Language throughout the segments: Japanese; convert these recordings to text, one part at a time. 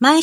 毎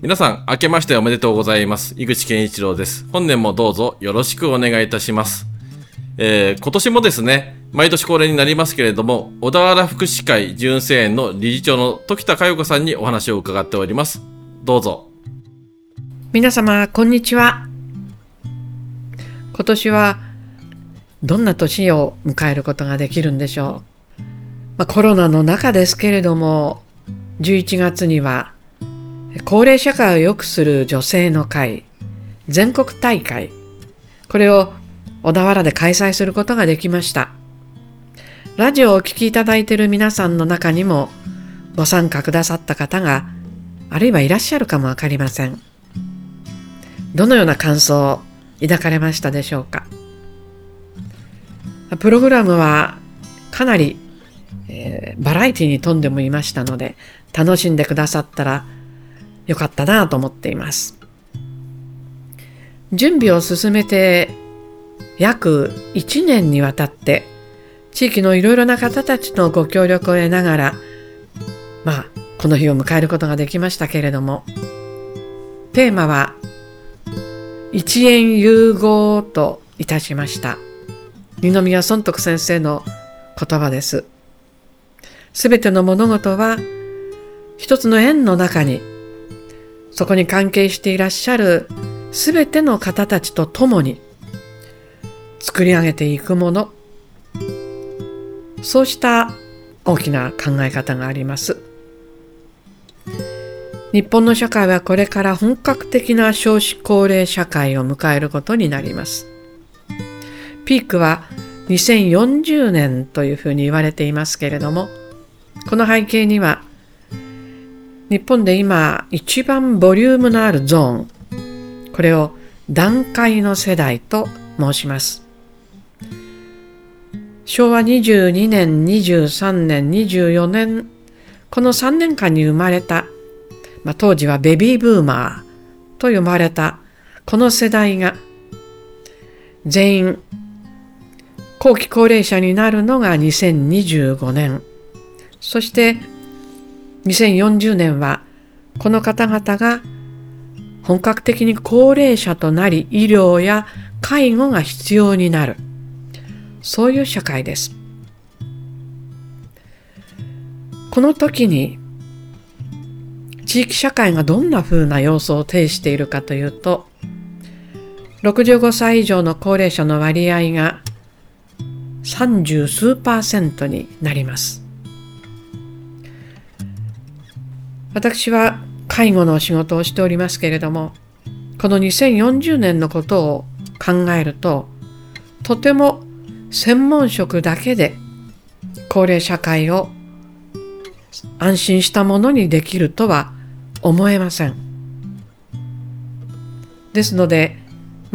皆さん、明けましておめでとうございます。井口健一郎です。本年もどうぞよろしくお願いいたします。今年もですね、毎年恒例になりますけれども、小田原福祉会純正園の理事長の時田佳代子さんにお話を伺っております。どうぞ。皆様、こんにちは。今年はどんな年を迎えることができるんでしょう。コロナの中ですけれども、11月には高齢社会を良くする女性の会全国大会、これを小田原で開催することができました。ラジオをお聞きいただいている皆さんの中にもご参加くださった方があるいはいらっしゃるかもわかりません。どのような感想を抱かれましたでしょうか。プログラムはかなり、バラエティに富んでもいましたので、楽しんでくださったらよかったなと思っています。準備を進めて約1年にわたって地域のいろいろな方たちのご協力を得ながら、この日を迎えることができましたけれども、テーマは一円融合といたしました。二宮尊徳先生の言葉です。すべての物事は一つの円の中に、そこに関係していらっしゃるすべての方たちと共に作り上げていくもの、そうした大きな考え方があります。日本の社会はこれから本格的な少子高齢社会を迎えることになります。ピークは2040年というふうに言われていますけれども、この背景には日本で今一番ボリュームのあるゾーン、これを団塊の世代と申します。昭和22年、23年、24年、この3年間に生まれた、当時はベビーブーマーと呼ばれたこの世代が全員後期高齢者になるのが2025年、そして2040年はこの方々が本格的に高齢者となり、医療や介護が必要になる、そういう社会です。この時に地域社会がどんな風な様相を呈しているかというと、65歳以上の高齢者の割合が30数%になります。私は介護の仕事をしておりますけれども、この2040年のことを考えると、とても専門職だけで高齢社会を安心したものにできるとは思えません。ですので、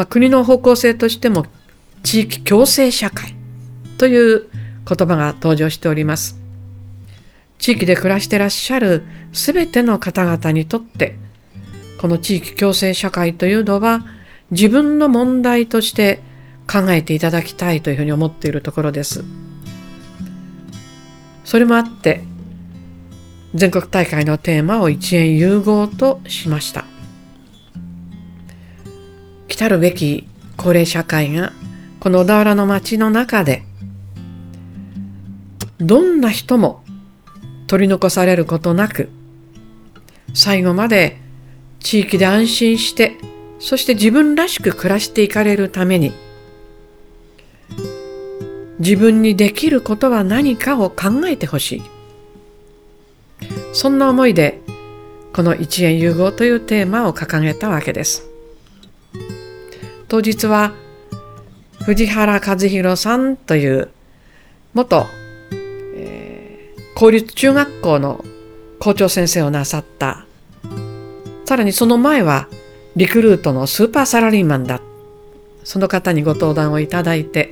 国の方向性としても地域共生社会という言葉が登場しております。地域で暮らしてらっしゃるすべての方々にとって、この地域共生社会というのは自分の問題として考えていただきたいというふうに思っているところです。それもあって、全国大会のテーマを一円融合としました。来るべき高齢社会がこの小田原の街の中で、どんな人も取り残されることなく、最後まで地域で安心して、そして自分らしく暮らしていかれるために、自分にできることは何かを考えてほしい。そんな思いで、この一円融合というテーマを掲げたわけです。当日は、藤原和弘さんという元公立中学校の校長先生をなさった、さらにその前はリクルートのスーパーサラリーマンだ。その方にご登壇をいただいて、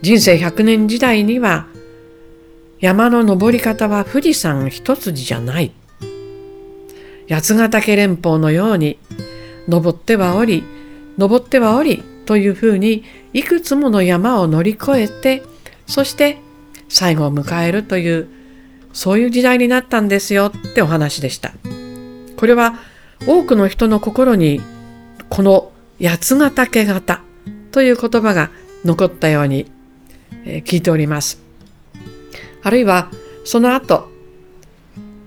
人生100年時代には山の登り方は富士山一筋じゃない。八ヶ岳連峰のように登ってはおり、登ってはおりというふうにいくつもの山を乗り越えて、そして最後を迎えるという、そういう時代になったんですよってお話でした。これは多くの人の心にこの八ヶ岳型という言葉が残ったように聞いております。あるいはその後、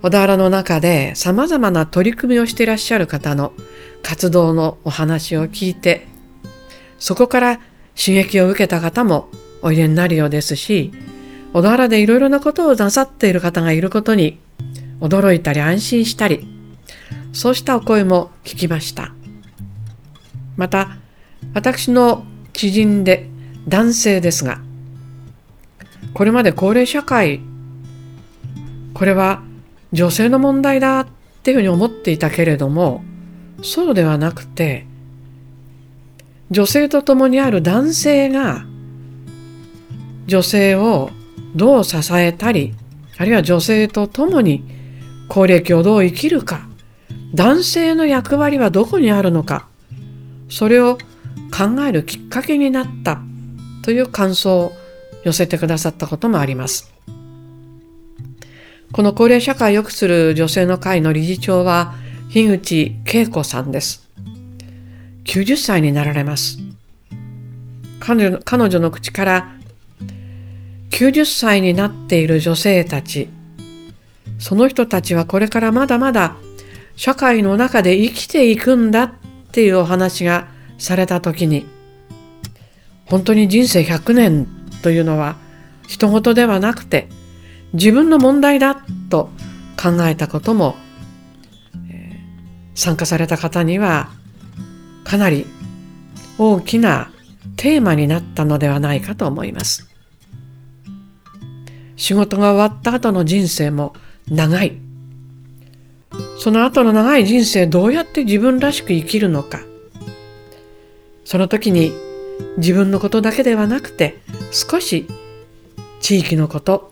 小田原の中で様々な取り組みをしていらっしゃる方の活動のお話を聞いて、そこから刺激を受けた方もおいでになるようですし、小田原でいろいろなことをなさっている方がいることに驚いたり安心したり、そうしたお声も聞きました。また、私の知人で男性ですが、これまで高齢社会、これは女性の問題だっていうふうに思っていたけれども、そうではなくて、女性と共にある男性が女性をどう支えたり、あるいは女性と共に高齢期をどう生きるか、男性の役割はどこにあるのか、それを考えるきっかけになったという感想を寄せてくださったこともあります。この高齢社会を良くする女性の会の理事長は樋口恵子さんです。90歳になられます。彼女の口から90歳になっている女性たち、その人たちはこれからまだまだ社会の中で生きていくんだっていうお話がされたときに、本当に人生100年というのは人事ではなくて自分の問題だと考えたことも、参加された方にはかなり大きなテーマになったのではないかと思います。仕事が終わった後の人生も長い。その後の長い人生、どうやって自分らしく生きるのか。その時に自分のことだけではなくて、少し地域のこと、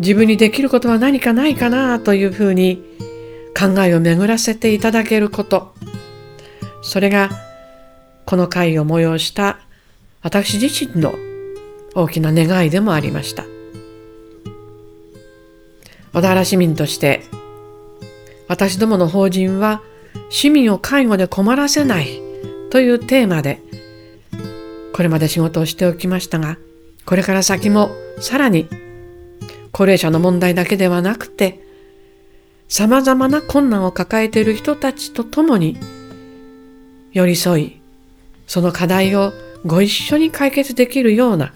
自分にできることは何かないかなというふうに考えを巡らせていただけること。それがこの会を催した私自身の大きな願いでもありました。小田原市民として、私どもの法人は市民を介護で困らせないというテーマで、これまで仕事をしておきましたが、これから先もさらに高齢者の問題だけではなくて、様々な困難を抱えている人たちと共に寄り添い、その課題をご一緒に解決できるような、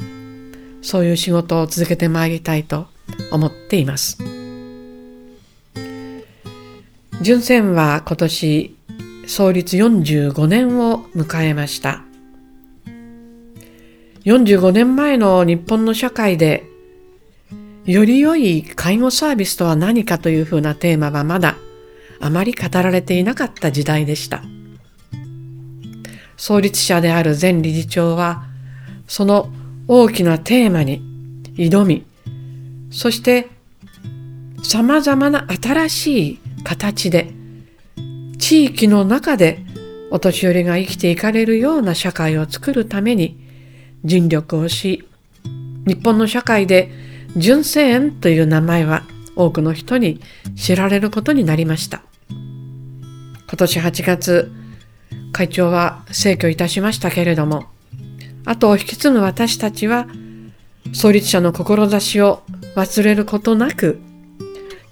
そういう仕事を続けてまいりたいと思っています。純泉は今年創立45年を迎えました。45年前の日本の社会で、より良い介護サービスとは何かというふうなテーマはまだあまり語られていなかった時代でした。創立者である前理事長は、その大きなテーマに挑み、そして様々な新しい形で、地域の中でお年寄りが生きていかれるような社会を作るために尽力をし、日本の社会で純泉園という名前は多くの人に知られることになりました。今年8月、会長は逝去いたしましたけれども、後を引き継ぐ私たちは、創立者の志を忘れることなく、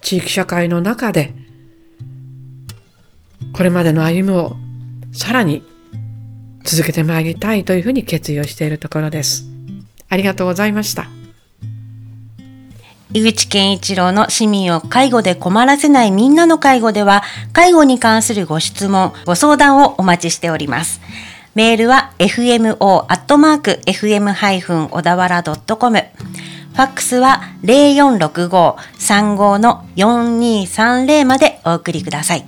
地域社会の中で、これまでの歩みをさらに続けてまいりたいというふうに決意をしているところです。ありがとうございました。井口健一郎の市民を介護で困らせないみんなの介護では、介護に関するご質問、ご相談をお待ちしております。メールは fmo@fm-odawara.com、 ファックスは 0465-35-4230 までお送りください。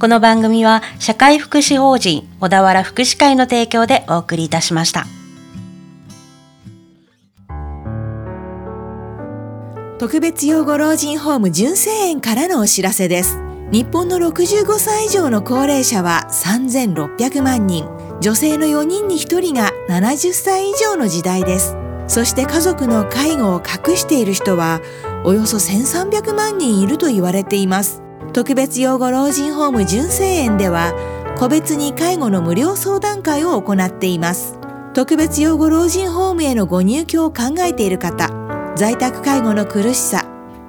この番組は社会福祉法人小田原福祉会の提供でお送りいたしました。特別養護老人ホーム純正園からのお知らせです。日本の65歳以上の高齢者は3600万人。女性の4人に1人が70歳以上の時代です。そして家族の介護を隠している人はおよそ1300万人いると言われています。特別養護老人ホーム純正園では個別に介護の無料相談会を行っています。特別養護老人ホームへのご入居を考えている方、在宅介護の苦しさ、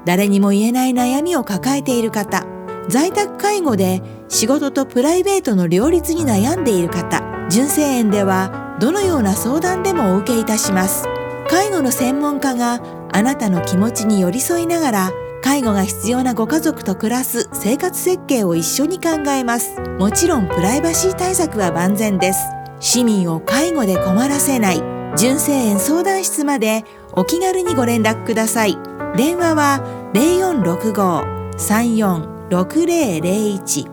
誰にも言えない悩みを抱えている方、在宅介護で仕事とプライベートの両立に悩んでいる方、純正園ではどのような相談でもお受けいたします。介護の専門家があなたの気持ちに寄り添いながら介護が必要なご家族と暮らす生活設計を一緒に考えます。もちろんプライバシー対策は万全です。市民を介護で困らせない純正園相談室までお気軽にご連絡ください。電話は 0465-346001、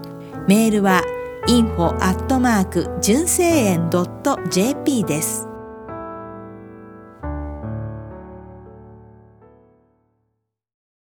メールはinfo@純正園.jp です。